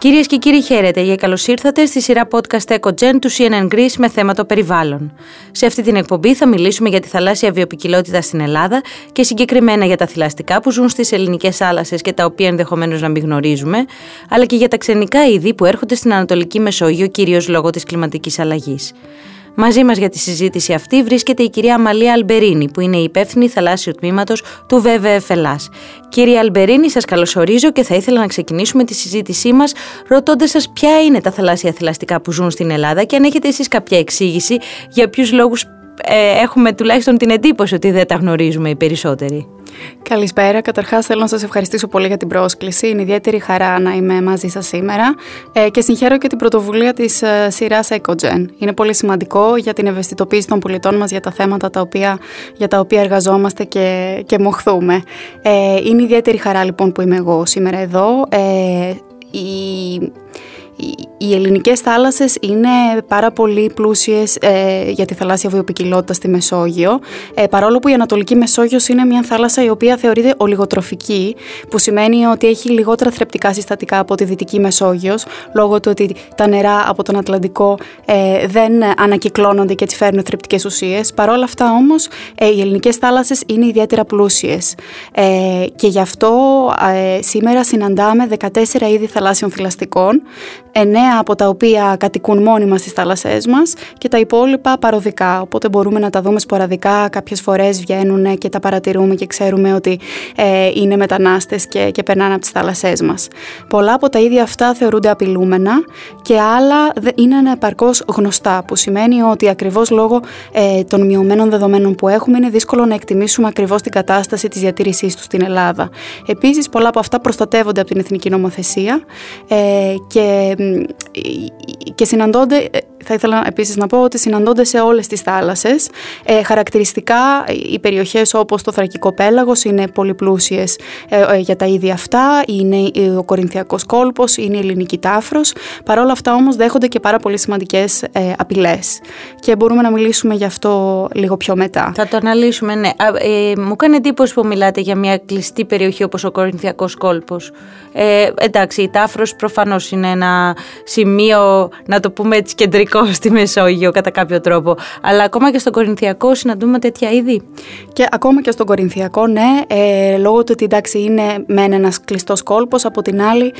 Κυρίες και κύριοι, χαίρετε και καλώς ήρθατε στη σειρά podcast EcoGen του CNN Greece με θέμα το περιβάλλον. Σε αυτή την εκπομπή θα μιλήσουμε για τη θαλάσσια βιοποικιλότητα στην Ελλάδα και συγκεκριμένα για τα θηλαστικά που ζουν στις ελληνικές θάλασσες και τα οποία ενδεχομένως να μην γνωρίζουμε, αλλά και για τα ξενικά είδη που έρχονται στην Ανατολική Μεσόγειο κυρίως λόγω της κλιματικής αλλαγής. Μαζί μας για τη συζήτηση αυτή βρίσκεται η κυρία Αμαλία Αλμπερίνη, που είναι η υπεύθυνη θαλάσσιου τμήματος του VVF Ελλάς. Κυρία Αλμπερίνη, σας καλωσορίζω και θα ήθελα να ξεκινήσουμε τη συζήτησή μας ρωτώντας σας ποια είναι τα θαλάσσια θηλαστικά που ζουν στην Ελλάδα και αν έχετε εσείς κάποια εξήγηση για ποιους λόγους έχουμε τουλάχιστον την εντύπωση ότι δεν τα γνωρίζουμε οι περισσότεροι. Καλησπέρα. Καταρχάς θέλω να σας ευχαριστήσω πολύ για την πρόσκληση. Είναι ιδιαίτερη χαρά να είμαι μαζί σας σήμερα και συγχαίρω και την πρωτοβουλία της σειράς EcoGen. Είναι πολύ σημαντικό για την ευαισθητοποίηση των πολιτών μας για τα θέματα για τα οποία εργαζόμαστε και μοχθούμε. Είναι ιδιαίτερη χαρά λοιπόν που είμαι εγώ σήμερα εδώ. Οι ελληνικές θάλασσες είναι πάρα πολύ πλούσιες για τη θαλάσσια βιοποικιλότητα στη Μεσόγειο, παρόλο που η Ανατολική Μεσόγειος είναι μια θάλασσα η οποία θεωρείται ολιγοτροφική, που σημαίνει ότι έχει λιγότερα θρεπτικά συστατικά από τη Δυτική Μεσόγειος, λόγω του ότι τα νερά από τον Ατλαντικό δεν ανακυκλώνονται και έτσι φέρνουν θρεπτικές ουσίες. Παρόλα αυτά όμως οι ελληνικές θάλασσες είναι ιδιαίτερα πλούσιες και γι' αυτό σήμερα συναντάμε 14 είδη θαλάσσιων θηλαστικών, 9 από τα οποία κατοικούν μόνιμα στις θάλασσές μας και τα υπόλοιπα παροδικά, οπότε μπορούμε να τα δούμε σποραδικά, κάποιες φορές βγαίνουν και τα παρατηρούμε και ξέρουμε ότι είναι μετανάστες και περνάνε από τις θάλασσές μας. Πολλά από τα είδη αυτά θεωρούνται απειλούμενα και άλλα είναι ανεπαρκώς γνωστά, που σημαίνει ότι ακριβώς λόγω των μειωμένων δεδομένων που έχουμε είναι δύσκολο να εκτιμήσουμε ακριβώς την κατάσταση της διατήρησής τους στην Ελλάδα. Επίσης, πολλά από αυτά προστατεύονται από την εθνική νομοθεσία και συναντώνται, θα ήθελα επίσης να πω ότι συναντώνται σε όλες τις θάλασσες. Χαρακτηριστικά οι περιοχές όπως το Θρακικό Πέλαγος είναι πολύ πλούσιες για τα είδη αυτά, είναι ο Κορινθιακός Κόλπος, είναι η Ελληνική Τάφρος. Παρόλα αυτά όμως δέχονται και πάρα πολύ σημαντικές απειλές και μπορούμε να μιλήσουμε γι' αυτό λίγο πιο μετά. Θα το αναλύσουμε, ναι. Μου κάνει εντύπωση που μιλάτε για μια κλειστή περιοχή όπως ο Κορινθιακός Κόλπος. Εντάξει, η Τάφρος προφανώς είναι ένα σημείο, να το πούμε έτσι, κεντρικό στη Μεσόγειο κατά κάποιο τρόπο. Αλλά ακόμα και στον Κορινθιακό συναντούμε τέτοια είδη. Και ακόμα και στον Κορινθιακό, ναι, λόγω του ότι εντάξει είναι μεν ένας κλειστός κόλπος, από την άλλη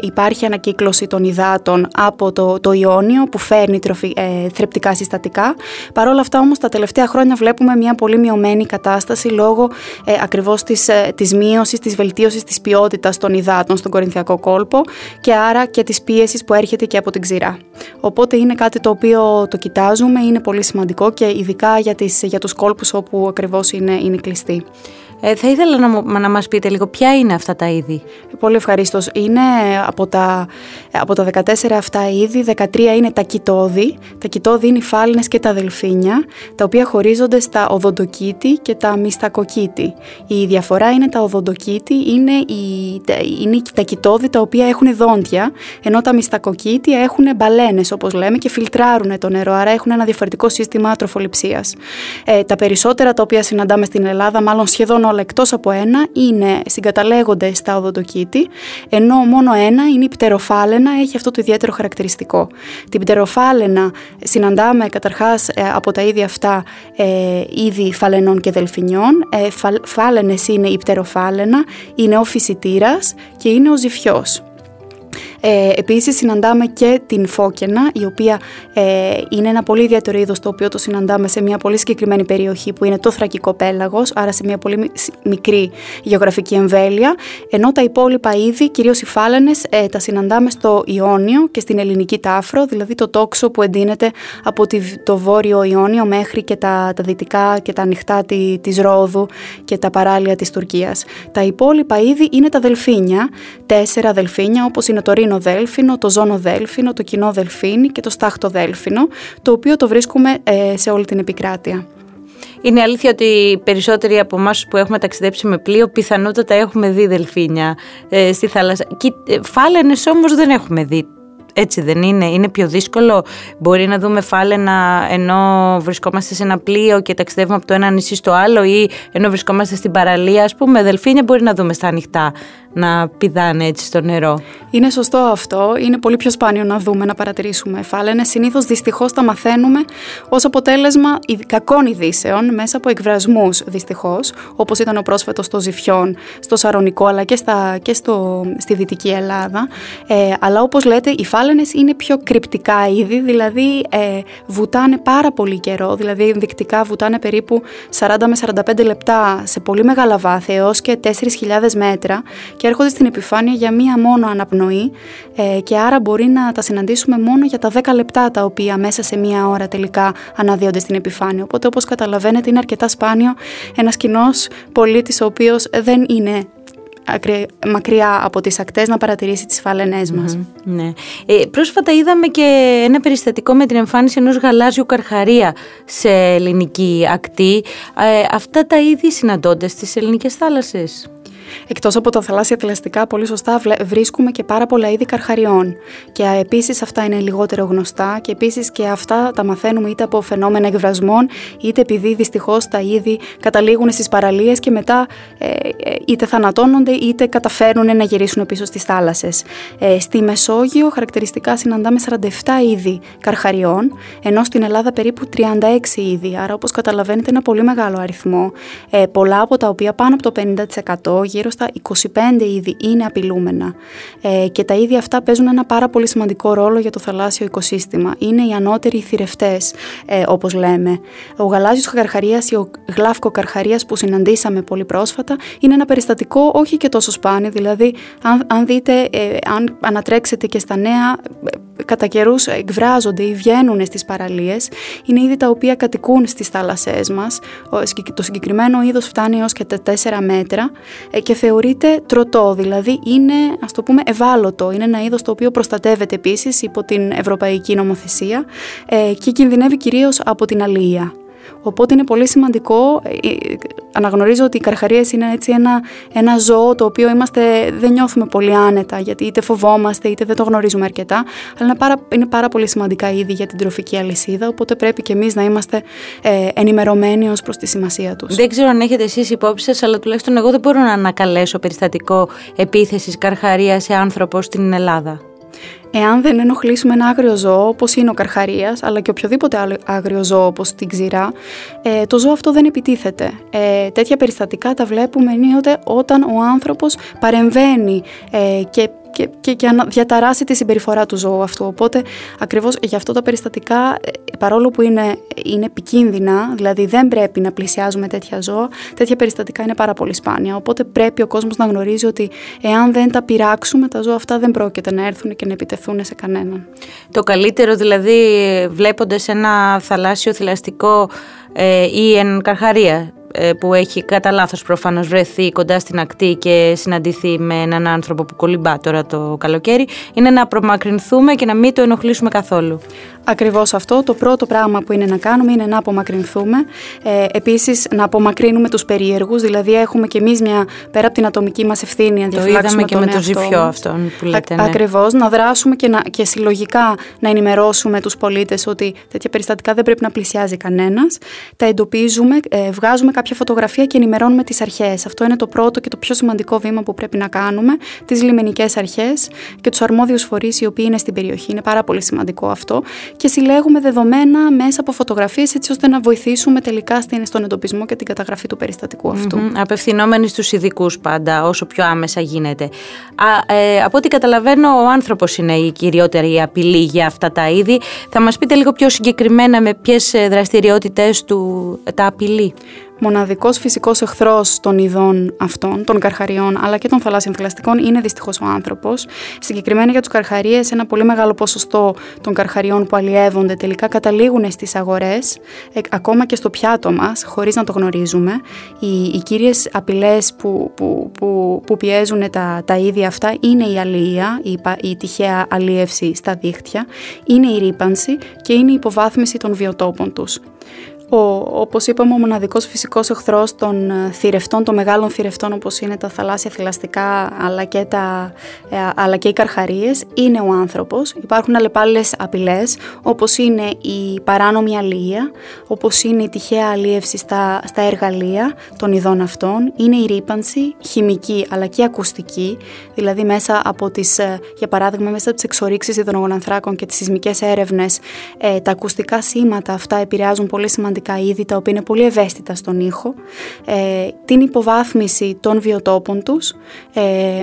υπάρχει ανακύκλωση των υδάτων από το Ιόνιο που φέρνει θρεπτικά συστατικά. Παρ' όλα αυτά όμως τα τελευταία χρόνια βλέπουμε μια πολύ μειωμένη κατάσταση λόγω ακριβώς της μείωσης, της βελτίωσης της ποιότητας των υδάτων στον Κορινθιακό κόλπο και άρα και της πίεσης που έρχεται και από την ξηρά. Οπότε είναι κάτι το οποίο το κοιτάζουμε, είναι πολύ σημαντικό και ειδικά για τους κόλπους όπου ακριβώς είναι κλειστοί. Θα ήθελα να μας πείτε λίγο ποια είναι αυτά τα είδη. Πολύ ευχαρίστως. Είναι από τα 14 αυτά είδη, 13 είναι τα κοιτόδη. Τα κοιτόδη είναι οι φάλινες και τα δελφίνια, τα οποία χωρίζονται στα οδοντοκύτη και τα μυστακοκύτη. Η διαφορά είναι τα οδοντοκύτη, είναι τα κοιτόδη τα οποία έχουν δόντια, ενώ τα μυστακοκύτη έχουν μπαλένες όπως λέμε και φιλτράρουν το νερό, άρα έχουν ένα διαφορετικό σύστημα τροφοληψίας. Τα περισσότερα τα οποία συναντάμε στην Ελλάδα, μάλλον σχεδόν όλα εκτός από ένα, συγκαταλέγονται στα οδοντοκύτη, ενώ μόνο ένα είναι η πτεροφάλαινα, έχει αυτό το ιδιαίτερο χαρακτηριστικό. Την πτεροφάλαινα συναντάμε καταρχάς από τα είδη αυτά είδη φαλαινών και δελφινιών. Φάλαινες είναι η πτεροφάλαινα, είναι ο φυσιτήρας και είναι ο ζυφιός. Επίσης συναντάμε και την φώκαινα, η οποία είναι ένα πολύ ιδιαίτερο είδος, το οποίο το συναντάμε σε μια πολύ συγκεκριμένη περιοχή που είναι το Θρακικό Πέλαγος, άρα σε μια πολύ μικρή γεωγραφική εμβέλεια, ενώ τα υπόλοιπα είδη, κυρίως οι φάλαινες, τα συναντάμε στο Ιόνιο και στην Ελληνική Τάφρο, δηλαδή το τόξο που εντείνεται από το βόρειο Ιόνιο μέχρι και τα δυτικά και τα ανοιχτά της Ρόδου και τα παράλια της Τουρκίας. Τα υπόλοιπα είδη είναι τα δελφίνια, 4 δελφίνια, όπως είναι το ρήνο δέλφινο, το ζώνο δέλφινο, το κοινό δελφίνι και το στάχτο δέλφινο, το οποίο το βρίσκουμε σε όλη την επικράτεια. Είναι αλήθεια ότι οι περισσότεροι από εμάς που έχουμε ταξιδέψει με πλοίο πιθανότατα έχουμε δει δελφίνια στη θάλασσα. Φάλαινες όμως δεν έχουμε δει. Έτσι δεν είναι, είναι πιο δύσκολο. Μπορεί να δούμε φάλαινα ενώ βρισκόμαστε σε ένα πλοίο και ταξιδεύουμε από το ένα νησί στο άλλο, ή ενώ βρισκόμαστε στην παραλία, ας πούμε, δελφίνια μπορεί να δούμε στα ανοιχτά να πηδάνε έτσι στο νερό. Είναι σωστό αυτό. Είναι πολύ πιο σπάνιο να δούμε, να παρατηρήσουμε φάλαινες. Συνήθως δυστυχώς τα μαθαίνουμε ως αποτέλεσμα κακών ειδήσεων μέσα από εκβρασμούς, δυστυχώς, όπως ήταν ο πρόσφατος στο Ζιφιόν, στο Σαρονικό, αλλά και στη Δυτική Ελλάδα. Αλλά όπως λέτε, οι φάλαινες είναι πιο κρυπτικά είδη, δηλαδή βουτάνε πάρα πολύ καιρό, δηλαδή ενδεικτικά βουτάνε περίπου 40 με 45 λεπτά σε πολύ μεγάλα βάθη, έως και 4.000 μέτρα, και έρχονται στην επιφάνεια για μία μόνο αναπνοή, και άρα μπορεί να τα συναντήσουμε μόνο για τα 10 λεπτά τα οποία μέσα σε μία ώρα τελικά αναδύονται στην επιφάνεια. Οπότε, όπως καταλαβαίνετε, είναι αρκετά σπάνιο ένας κοινός πολίτης ο οποίος δεν είναι μακριά από τις ακτές να παρατηρήσει τις φαλαινές μας. Ναι. Πρόσφατα είδαμε και ένα περιστατικό με την εμφάνιση ενός γαλάζιου καρχαρία σε ελληνική ακτή. Αυτά τα είδη συναντώνται στις ελληνικές θάλασσες? Εκτός από τα θαλάσσια θηλαστικά, πολύ σωστά βρίσκουμε και πάρα πολλά είδη καρχαριών. Και επίσης αυτά είναι λιγότερο γνωστά, και επίσης και αυτά τα μαθαίνουμε είτε από φαινόμενα εκβρασμών, είτε επειδή δυστυχώς τα είδη καταλήγουν στις παραλίες και μετά είτε θανατώνονται είτε καταφέρνουν να γυρίσουν πίσω στις θάλασσες. Στη Μεσόγειο χαρακτηριστικά συναντάμε 47 είδη καρχαριών, ενώ στην Ελλάδα περίπου 36 είδη. Άρα, όπως καταλαβαίνετε, ένα πολύ μεγάλο αριθμό. Πολλά από τα οποία πάνω από το 50%, γύρω στα 25 είδη, είναι απειλούμενα, και τα είδη αυτά παίζουν ένα πάρα πολύ σημαντικό ρόλο για το θαλάσσιο οικοσύστημα. Είναι οι ανώτεροι θηρευτές, όπως λέμε. Ο γαλάζιος καρχαρίας ή ο γλαύκο καρχαρίας που συναντήσαμε πολύ πρόσφατα είναι ένα περιστατικό όχι και τόσο σπάνιο, δηλαδή αν δείτε, αν ανατρέξετε και στα νέα, κατά καιρούς εκβράζονται ή βγαίνουν στις παραλίες. Είναι είδη τα οποία κατοικούν στις θάλασσές μας. Το συγκεκριμένο είδος φτάνει έως και τα 4 μέτρα και θεωρείται τρωτό, δηλαδή είναι, ας το πούμε, ευάλωτο. Είναι ένα είδος το οποίο προστατεύεται επίσης υπό την ευρωπαϊκή νομοθεσία και κινδυνεύει κυρίως από την αλία. Οπότε είναι πολύ σημαντικό, αναγνωρίζω ότι οι καρχαρίες είναι έτσι ένα ζώο το οποίο δεν νιώθουμε πολύ άνετα, γιατί είτε φοβόμαστε είτε δεν το γνωρίζουμε αρκετά, αλλά είναι πάρα πολύ σημαντικά είδη για την τροφική αλυσίδα, οπότε πρέπει και εμείς να είμαστε ενημερωμένοι ως προς τη σημασία τους. Δεν ξέρω αν έχετε εσείς υπόψη σας, αλλά τουλάχιστον εγώ δεν μπορώ να ανακαλέσω περιστατικό επίθεσης καρχαρίας σε άνθρωπο στην Ελλάδα. Εάν δεν ενοχλήσουμε ένα άγριο ζώο όπως είναι ο καρχαρίας, αλλά και οποιοδήποτε άλλο άγριο ζώο όπως την ξηρά, το ζώο αυτό δεν επιτίθεται. Τέτοια περιστατικά τα βλέπουμε ενίοτε όταν ο άνθρωπος παρεμβαίνει και διαταράσει τη συμπεριφορά του ζώου αυτού. Οπότε ακριβώς γι' αυτό τα περιστατικά, παρόλο που είναι επικίνδυνα, δηλαδή δεν πρέπει να πλησιάζουμε τέτοια ζώα, τέτοια περιστατικά είναι πάρα πολύ σπάνια. Οπότε πρέπει ο κόσμος να γνωρίζει ότι εάν δεν τα πειράξουμε, τα ζώα αυτά δεν πρόκειται να έρθουν και να επιτεθούν σε κανέναν. Το καλύτερο δηλαδή, βλέποντας ένα θαλάσσιο θηλαστικό ή έναν καρχαρία που έχει κατά λάθος προφανώς βρεθεί κοντά στην ακτή και συναντηθεί με έναν άνθρωπο που κολυμπά τώρα το καλοκαίρι, είναι να απομακρυνθούμε και να μην το ενοχλήσουμε καθόλου. Ακριβώς αυτό. Το πρώτο πράγμα που είναι να κάνουμε είναι να απομακρυνθούμε. Επίσης, να απομακρύνουμε τους περίεργους. Δηλαδή, έχουμε κι εμείς πέρα από την ατομική μας ευθύνη να διαφυλάξουμε τον εαυτό. Το είδαμε και με το Ζιφιό αυτό που λέτε. Ναι. Ακριβώς. Να δράσουμε και συλλογικά να ενημερώσουμε τους πολίτες ότι τέτοια περιστατικά δεν πρέπει να πλησιάζει κανένας. Τα εντοπίζουμε, βγάζουμε κάποια φωτογραφία και ενημερώνουμε τις αρχές. Αυτό είναι το πρώτο και το πιο σημαντικό βήμα που πρέπει να κάνουμε. Τις λιμενικές αρχές και τους αρμόδιους φορείς οι οποίοι είναι στην περιοχή. Είναι πάρα πολύ σημαντικό αυτό. Και συλλέγουμε δεδομένα μέσα από φωτογραφίες, έτσι ώστε να βοηθήσουμε τελικά στον εντοπισμό και την καταγραφή του περιστατικού αυτού. Απευθυνόμενοι στους ειδικούς πάντα, όσο πιο άμεσα γίνεται. Από ό,τι καταλαβαίνω, ο άνθρωπος είναι η κυριότερη απειλή για αυτά τα είδη. Θα μας πείτε λίγο πιο συγκεκριμένα με ποιες δραστηριότητες του τα απειλεί? Μοναδικός φυσικός εχθρός των ειδών αυτών, των καρχαριών αλλά και των θαλάσσιων θηλαστικών, είναι δυστυχώς ο άνθρωπος. Συγκεκριμένα για τους καρχαρίες, ένα πολύ μεγάλο ποσοστό των καρχαριών που αλλιεύονται τελικά καταλήγουν στις αγορές, ακόμα και στο πιάτο μας, χωρίς να το γνωρίζουμε. Οι κύριες απειλές που πιέζουν τα είδη αυτά είναι η αλία, η τυχαία αλίευση στα δίχτυα, είναι η ρύπανση και είναι η υποβάθμιση των βιοτόπων τους. Όπως είπαμε, ο μοναδικός φυσικός εχθρός των θηρευτών, των μεγάλων θηρευτών όπως είναι τα θαλάσσια θηλαστικά αλλά και οι καρχαρίες, είναι ο άνθρωπος. Υπάρχουν αλλεπάλληλες απειλές όπως είναι η παράνομη αλεία, όπως είναι η τυχαία αλίευση στα εργαλεία των ειδών αυτών, είναι η ρύπανση χημική αλλά και ακουστική, δηλαδή μέσα από τις, για παράδειγμα, μέσα από τις εξορίξεις υδρογονανθράκων και τις σεισμικές έρευνες, τα ακουστικά σήματα αυτά επηρεάζουν πολύ σημαντικά είδη τα οποία είναι πολύ ευαίσθητα στον ήχο, την υποβάθμιση των βιοτόπων τους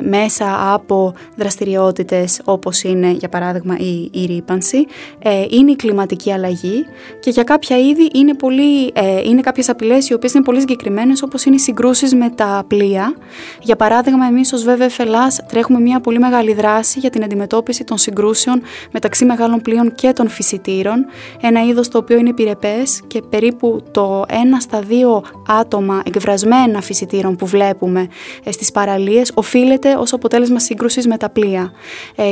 μέσα από δραστηριότητες όπως είναι για παράδειγμα η ρύπανση, είναι η κλιματική αλλαγή και για κάποια είδη είναι κάποιες απειλές οι οποίες είναι πολύ συγκεκριμένες, όπως είναι οι συγκρούσεις με τα πλοία. Για παράδειγμα, εμείς ως VVF Ελλάς τρέχουμε μια πολύ μεγάλη δράση για την αντιμετώπιση των συγκρούσεων μεταξύ μεγάλων πλοίων και των φυσιτήρων, ένα είδος το οποίο είναι πυρεπές και περίπου το 1 στα 2 άτομα εκβρασμένα φυσιτήρων που βλέπουμε στις παραλίες οφείλεται ως αποτέλεσμα σύγκρουσης με τα πλοία.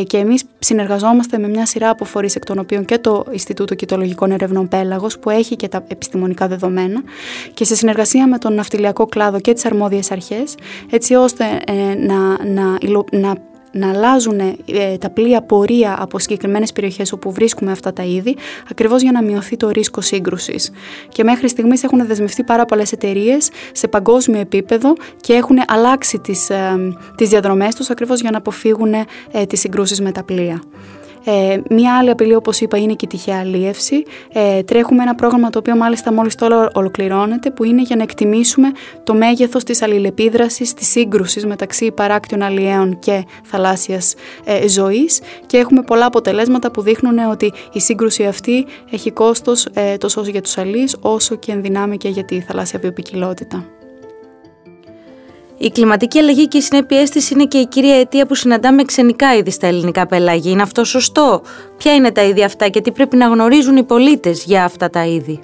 Και εμείς συνεργαζόμαστε με μια σειρά από φορείς, εκ των οποίων και το Ινστιτούτο Κυτολογικών Ερευνών Πέλαγος, που έχει και τα επιστημονικά δεδομένα, και σε συνεργασία με τον ναυτιλιακό κλάδο και τις αρμόδιες αρχές, έτσι ώστε να αλλάζουν τα πλοία πορεία από συγκεκριμένες περιοχές όπου βρίσκουμε αυτά τα είδη, ακριβώς για να μειωθεί το ρίσκο σύγκρουσης. Και μέχρι στιγμής έχουν δεσμευτεί πάρα πολλές εταιρείες σε παγκόσμιο επίπεδο και έχουν αλλάξει τις διαδρομές τους ακριβώς για να αποφύγουν τις συγκρούσεις με τα πλοία. Μία άλλη απειλή, όπως είπα, είναι και η τυχαία αλίευση. Τρέχουμε ένα πρόγραμμα το οποίο μάλιστα μόλις τώρα ολοκληρώνεται, που είναι για να εκτιμήσουμε το μέγεθος της αλληλεπίδρασης, της σύγκρουσης μεταξύ παράκτιων αλιέων και θαλάσσιας ζωής, και έχουμε πολλά αποτελέσματα που δείχνουν ότι η σύγκρουση αυτή έχει κόστος τόσο για τους αλίους όσο και ενδυνάμει και για τη θαλάσσια βιοποικιλότητα. Η κλιματική αλλαγή και οι συνέπειές της είναι και η κύρια αιτία που συναντάμε ξενικά είδη στα ελληνικά πελάγια. Είναι αυτό σωστό? Ποια είναι τα είδη αυτά και τι πρέπει να γνωρίζουν οι πολίτες για αυτά τα είδη?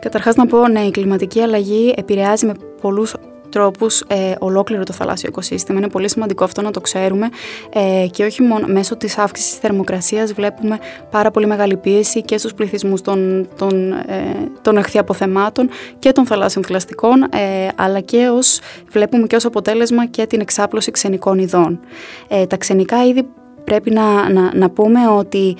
Καταρχάς να πω, ναι, η κλιματική αλλαγή επηρεάζει με πολλούς τρόπους ολόκληρο το θαλάσσιο οικοσύστημα. Είναι πολύ σημαντικό αυτό να το ξέρουμε, και όχι μόνο μέσω της αύξησης της θερμοκρασίας βλέπουμε πάρα πολύ μεγάλη πίεση και στους πληθυσμούς των εχθιαποθεμάτων και των θαλάσσιων θηλαστικών, αλλά και βλέπουμε και ως αποτέλεσμα και την εξάπλωση ξενικών ειδών. Τα ξενικά είδη πρέπει να πούμε ότι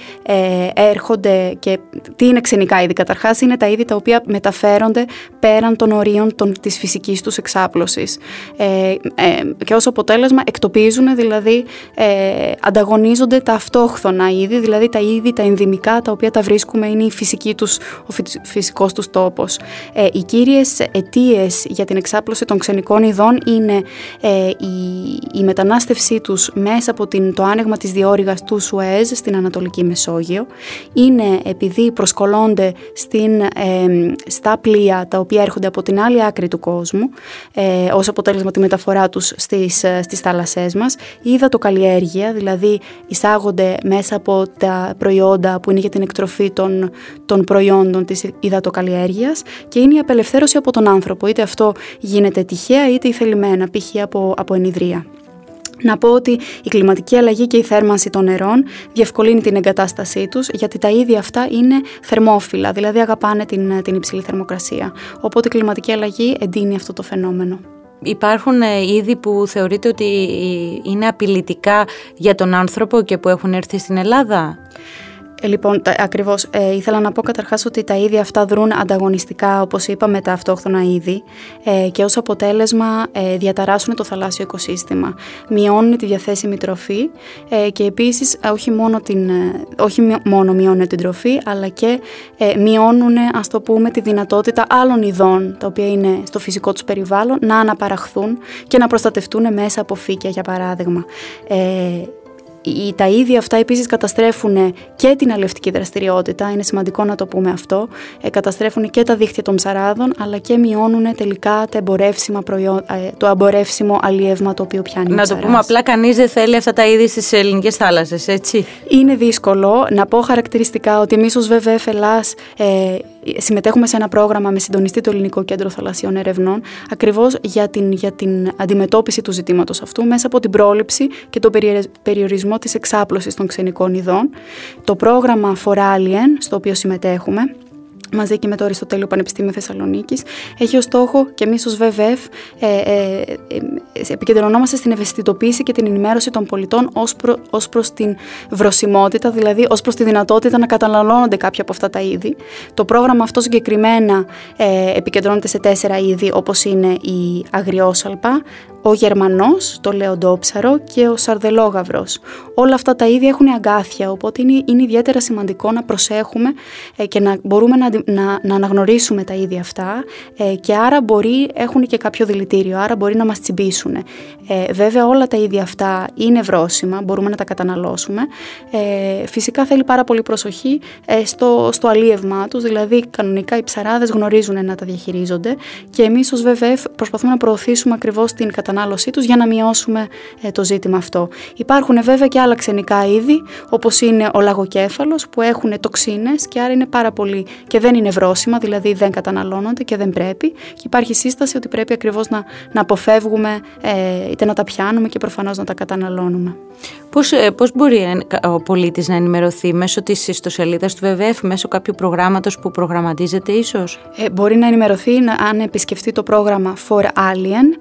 έρχονται, και τι είναι ξενικά είδη? Καταρχάς είναι τα είδη τα οποία μεταφέρονται πέραν των ορίων της φυσικής τους εξάπλωσης, και ως αποτέλεσμα εκτοπίζουν, δηλαδή ανταγωνίζονται τα αυτόχθονα είδη, δηλαδή τα είδη τα ενδυμικά τα οποία τα βρίσκουμε, είναι ο φυσικός τους τόπος. Οι κύριες αιτίες για την εξάπλωση των ξενικών ειδών είναι η μετανάστευσή τους μέσα από το άνοιγμα της διόρυγας του Σουέζ στην Ανατολική Μεσόγειο, είναι επειδή προσκολώνται στα πλοία τα οποία έρχονται από την άλλη άκρη του κόσμου, ως αποτέλεσμα τη μεταφορά τους στις θάλασσές μας, η υδατοκαλλιέργεια, δηλαδή εισάγονται μέσα από τα προϊόντα που είναι για την εκτροφή των προϊόντων της υδατοκαλλιέργειας, και είναι η απελευθέρωση από τον άνθρωπο, είτε αυτό γίνεται τυχαία είτε ηθελημένα, π.χ. από ενιδρία. Να πω ότι η κλιματική αλλαγή και η θέρμανση των νερών διευκολύνει την εγκατάστασή τους, γιατί τα είδη αυτά είναι θερμόφιλα, δηλαδή αγαπάνε την υψηλή θερμοκρασία. Οπότε η κλιματική αλλαγή εντείνει αυτό το φαινόμενο. Υπάρχουν είδη που θεωρείτε ότι είναι απειλητικά για τον άνθρωπο και που έχουν έρθει στην Ελλάδα? Λοιπόν, ακριβώς, ήθελα να πω καταρχάς ότι τα είδη αυτά δρούν ανταγωνιστικά, όπως είπαμε, τα αυτόχθονα είδη, και ως αποτέλεσμα διαταράσσουν το θαλάσσιο οικοσύστημα, μειώνουν τη διαθέσιμη τροφή, και επίσης όχι μόνο μειώνουν την τροφή, αλλά και μειώνουν, ας το πούμε, τη δυνατότητα άλλων ειδών τα οποία είναι στο φυσικό τους περιβάλλον να αναπαραχθούν και να προστατευτούν μέσα από φύκια, για παράδειγμα. Τα είδη αυτά επίσης καταστρέφουν και την αλιευτική δραστηριότητα, είναι σημαντικό να το πούμε αυτό, καταστρέφουν και τα δίχτυα των ψαράδων, αλλά και μειώνουν τελικά το εμπορεύσιμο αλιεύμα το οποίο πιάνει ο ψαράς. Να το πούμε απλά, κανείς δεν θέλει αυτά τα είδη στις ελληνικές θάλασσες, έτσι? Είναι δύσκολο. Να πω χαρακτηριστικά ότι εμείς ως VVF Ελλάς συμμετέχουμε σε ένα πρόγραμμα με συντονιστή το Ελληνικό Κέντρο Θαλασσιών Ερευνών, ακριβώς για την αντιμετώπιση του ζητήματος αυτού μέσα από την πρόληψη και τον περιορισμό της εξάπλωσης των ξενικών ειδών. Το πρόγραμμα For Alien, στο οποίο συμμετέχουμε, μαζί και με το Αριστοτέλειο Πανεπιστήμιο Θεσσαλονίκης, έχει ως στόχο, και εμείς ως VVF επικεντρωνόμαστε στην ευαισθητοποίηση και την ενημέρωση των πολιτών ως προς την βρωσιμότητα, δηλαδή ως προς τη δυνατότητα να καταναλώνονται κάποια από αυτά τα είδη. Το πρόγραμμα αυτό συγκεκριμένα επικεντρώνεται σε 4 είδη, όπως είναι η αγριόσαλπα, ο γερμανός, το λεοντόψαρο και ο σαρδελόγαυρος. Όλα αυτά τα είδη έχουν αγκάθια, οπότε είναι ιδιαίτερα σημαντικό να προσέχουμε και να μπορούμε να αναγνωρίσουμε τα είδη αυτά, και άρα έχουν και κάποιο δηλητήριο, άρα μπορεί να μας τσιμπήσουν. Βέβαια όλα τα είδη αυτά είναι βρώσιμα, μπορούμε να τα καταναλώσουμε. Φυσικά θέλει πάρα πολύ προσοχή στο αλίευμά τους, δηλαδή κανονικά οι ψαράδες γνωρίζουν να τα διαχειρίζονται, και εμείς ως WWF προσπαθούμε να προωθήσουμε ακριβώς την κατανάλωσή τους για να μειώσουμε το ζήτημα αυτό. Υπάρχουν βέβαια και άλλα ξενικά είδη, όπως είναι ο λαγοκέφαλος, που έχουν τοξίνες και άρα είναι πάρα πολύ και δεν είναι βρώσιμα, δηλαδή δεν καταναλώνονται και δεν πρέπει. Και υπάρχει σύσταση ότι πρέπει ακριβώς να αποφεύγουμε είτε να τα πιάνουμε και προφανώς να τα καταναλώνουμε. Πώς μπορεί ο πολίτης να ενημερωθεί? Μέσω της ιστοσελίδας του WWF, μέσω κάποιου προγράμματος που προγραμματίζεται ίσως? Μπορεί να ενημερωθεί αν επισκεφτεί το πρόγραμμα For Alien,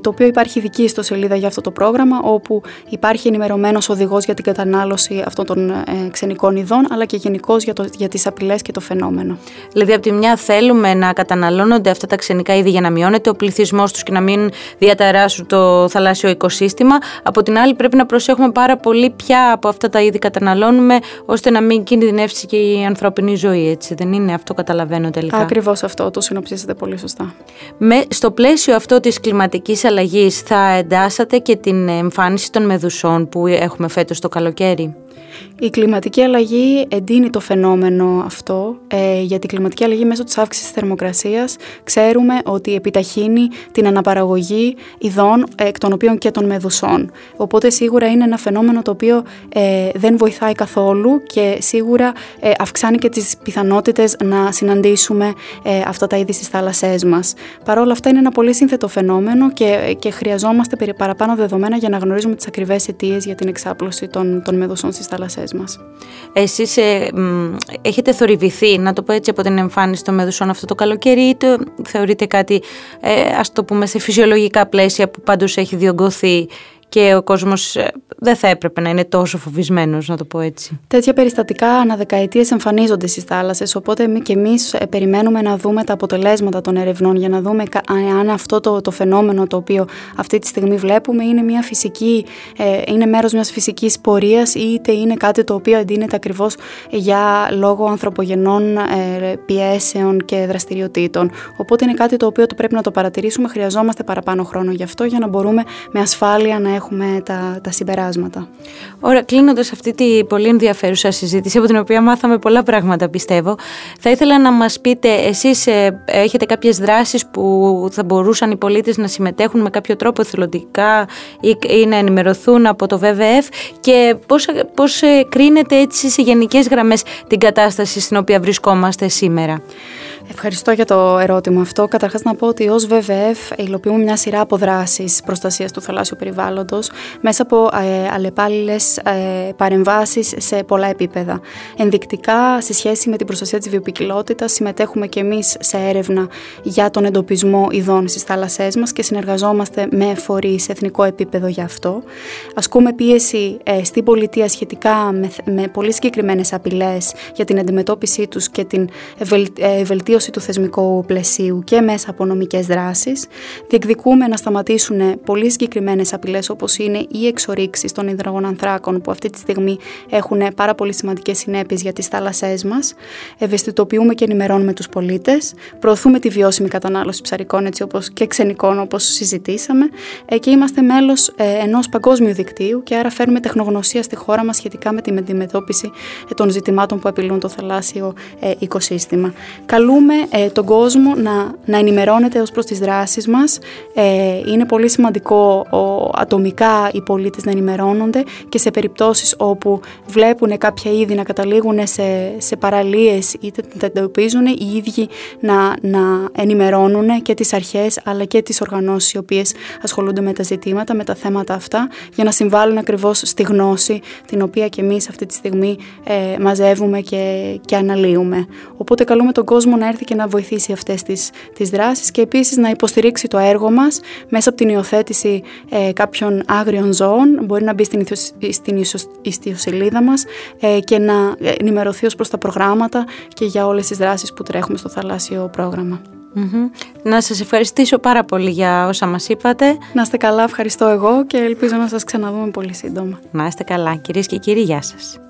το οποίο υπάρχει ειδική ιστοσελίδα για αυτό το πρόγραμμα, όπου υπάρχει ενημερωμένος οδηγός για την κατανάλωση αυτών των ξενικών ειδών, αλλά και γενικώς για τις απειλές και το φαινόμενο. Δηλαδή, από τη μια θέλουμε να καταναλώνονται αυτά τα ξενικά είδη για να μειώνεται ο πληθυσμός τους και να μην διαταράσσουν το θαλάσσιο οικοσύστημα. Από την άλλη, πρέπει να προσέχουμε πάρα πολύ ποια από αυτά τα είδη καταναλώνουμε, ώστε να μην κινδυνεύσει και η ανθρώπινη ζωή, έτσι δεν είναι? Αυτό καταλαβαίνω τελικά. Ακριβώς αυτό, το συνοψίσατε πολύ σωστά. Στο πλαίσιο αυτό της κλιματικής αλλαγής, θα εντάσσατε και την εμφάνιση των μεδουσών που έχουμε φέτος το καλοκαίρι? Η κλιματική αλλαγή εντείνει το φαινόμενο αυτό. Για την κλιματική αλλαγή μέσω της αύξησης της θερμοκρασίας ξέρουμε ότι επιταχύνει την αναπαραγωγή ειδών, εκ των οποίων και των μεδουσών. Οπότε σίγουρα είναι ένα φαινόμενο το οποίο δεν βοηθάει καθόλου και σίγουρα αυξάνει και τις πιθανότητες να συναντήσουμε αυτά τα είδη στις θάλασσές μας. Παρ' όλα αυτά είναι ένα πολύ σύνθετο φαινόμενο και χρειαζόμαστε παραπάνω δεδομένα για να γνωρίζουμε τις ακριβές αιτίες για την εξάπλωση των μεδουσών στις θάλασσές μας. Εσείς έχετε θορυβηθεί, να το πω έτσι, από την εμφάνιση των μεδουσών αυτό το καλοκαίρι, ή το θεωρείτε κάτι, ας το πούμε, σε φυσιολογικά πλαίσια που πάντως έχει διωγγωθεί και ο κόσμος δεν θα έπρεπε να είναι τόσο φοβισμένος, να το πω έτσι? Τέτοια περιστατικά αναδεκαετίες εμφανίζονται στις θάλασσες, οπότε και εμείς περιμένουμε να δούμε τα αποτελέσματα των ερευνών για να δούμε αν αυτό το φαινόμενο το οποίο αυτή τη στιγμή βλέπουμε είναι είναι μέρος μιας φυσικής πορείας ή είτε είναι κάτι το οποίο εντείνεται ακριβώς για λόγω ανθρωπογενών πιέσεων και δραστηριοτήτων. Οπότε είναι κάτι το οποίο το πρέπει να το παρατηρήσουμε, χρειαζόμαστε παραπάνω χρόνο γι' αυτό για να μπορούμε με ασφάλεια να έχουμε τα συμπεράσματα. Ωραία, κλείνοντας αυτή τη πολύ ενδιαφέρουσα συζήτηση, από την οποία μάθαμε πολλά πράγματα πιστεύω, θα ήθελα να μας πείτε, εσείς έχετε κάποιες δράσεις που θα μπορούσαν οι πολίτες να συμμετέχουν με κάποιο τρόπο εθελοντικά ή να ενημερωθούν από το WWF, και πώς κρίνετε έτσι σε γενικές γραμμές την κατάσταση στην οποία βρισκόμαστε σήμερα? Ευχαριστώ για το ερώτημα αυτό. Καταρχάς να πω ότι ως WWF υλοποιούμε μια σειρά από δράσεις προστασίας του θαλάσσιου περιβάλλοντος μέσα από αλλεπάλληλες παρεμβάσεις σε πολλά επίπεδα. Ενδεικτικά, σε σχέση με την προστασία της βιοποικιλότητας, συμμετέχουμε και εμείς σε έρευνα για τον εντοπισμό ειδών στις θάλασσές μας και συνεργαζόμαστε με φορείς σε εθνικό επίπεδο για αυτό. Ασκούμε πίεση στην πολιτεία σχετικά με πολύ συγκεκριμένες απειλές για την αντιμετώπιση τους και την βελτίωση του θεσμικού πλαισίου και μέσα από νομικές δράσεις. Διεκδικούμε να σταματήσουν πολύ συγκεκριμένες απειλές, όπως είναι οι εξορίξεις των υδρογονανθράκων, που αυτή τη στιγμή έχουν πάρα πολύ σημαντικές συνέπειες για τις θάλασσές μας. Ευαισθητοποιούμε και ενημερώνουμε τους πολίτες. Προωθούμε τη βιώσιμη κατανάλωση ψαρικών και ξενικών, όπως συζητήσαμε. Και είμαστε μέλος ενός παγκόσμιου δικτύου και άρα φέρνουμε τεχνογνωσία στη χώρα μας σχετικά με την αντιμετώπιση των ζητημάτων που απειλούν το θαλάσσιο οικοσύστημα. Καλούμε θέλαμε τον κόσμο να ενημερώνεται ως προς τις δράσεις μας. Είναι πολύ σημαντικό ατομικά οι πολίτες να ενημερώνονται και σε περιπτώσεις όπου βλέπουν κάποια είδη να καταλήγουν σε παραλίες ή τα εντοπίζουν, οι ίδιοι να ενημερώνουν και τις αρχές αλλά και τις οργανώσεις οι οποίες ασχολούνται με τα ζητήματα, με τα θέματα αυτά, για να συμβάλλουν ακριβώς στη γνώση την οποία και εμείς αυτή τη στιγμή μαζεύουμε και αναλύουμε. Οπότε καλούμε τον κόσμο να έρθει και να βοηθήσει αυτές τις δράσεις και επίσης να υποστηρίξει το έργο μας μέσα από την υιοθέτηση κάποιων άγριων ζώων. Μπορεί να μπει στην ιστοσελίδα μας και να ενημερωθεί ως προς τα προγράμματα και για όλες τις δράσεις που τρέχουμε στο θαλάσσιο πρόγραμμα. Να σας ευχαριστήσω πάρα πολύ για όσα μας είπατε. Να είστε καλά, ευχαριστώ εγώ και ελπίζω να σας ξαναδούμε πολύ σύντομα. Να είστε καλά, κυρίες και κύριοι, γεια σας.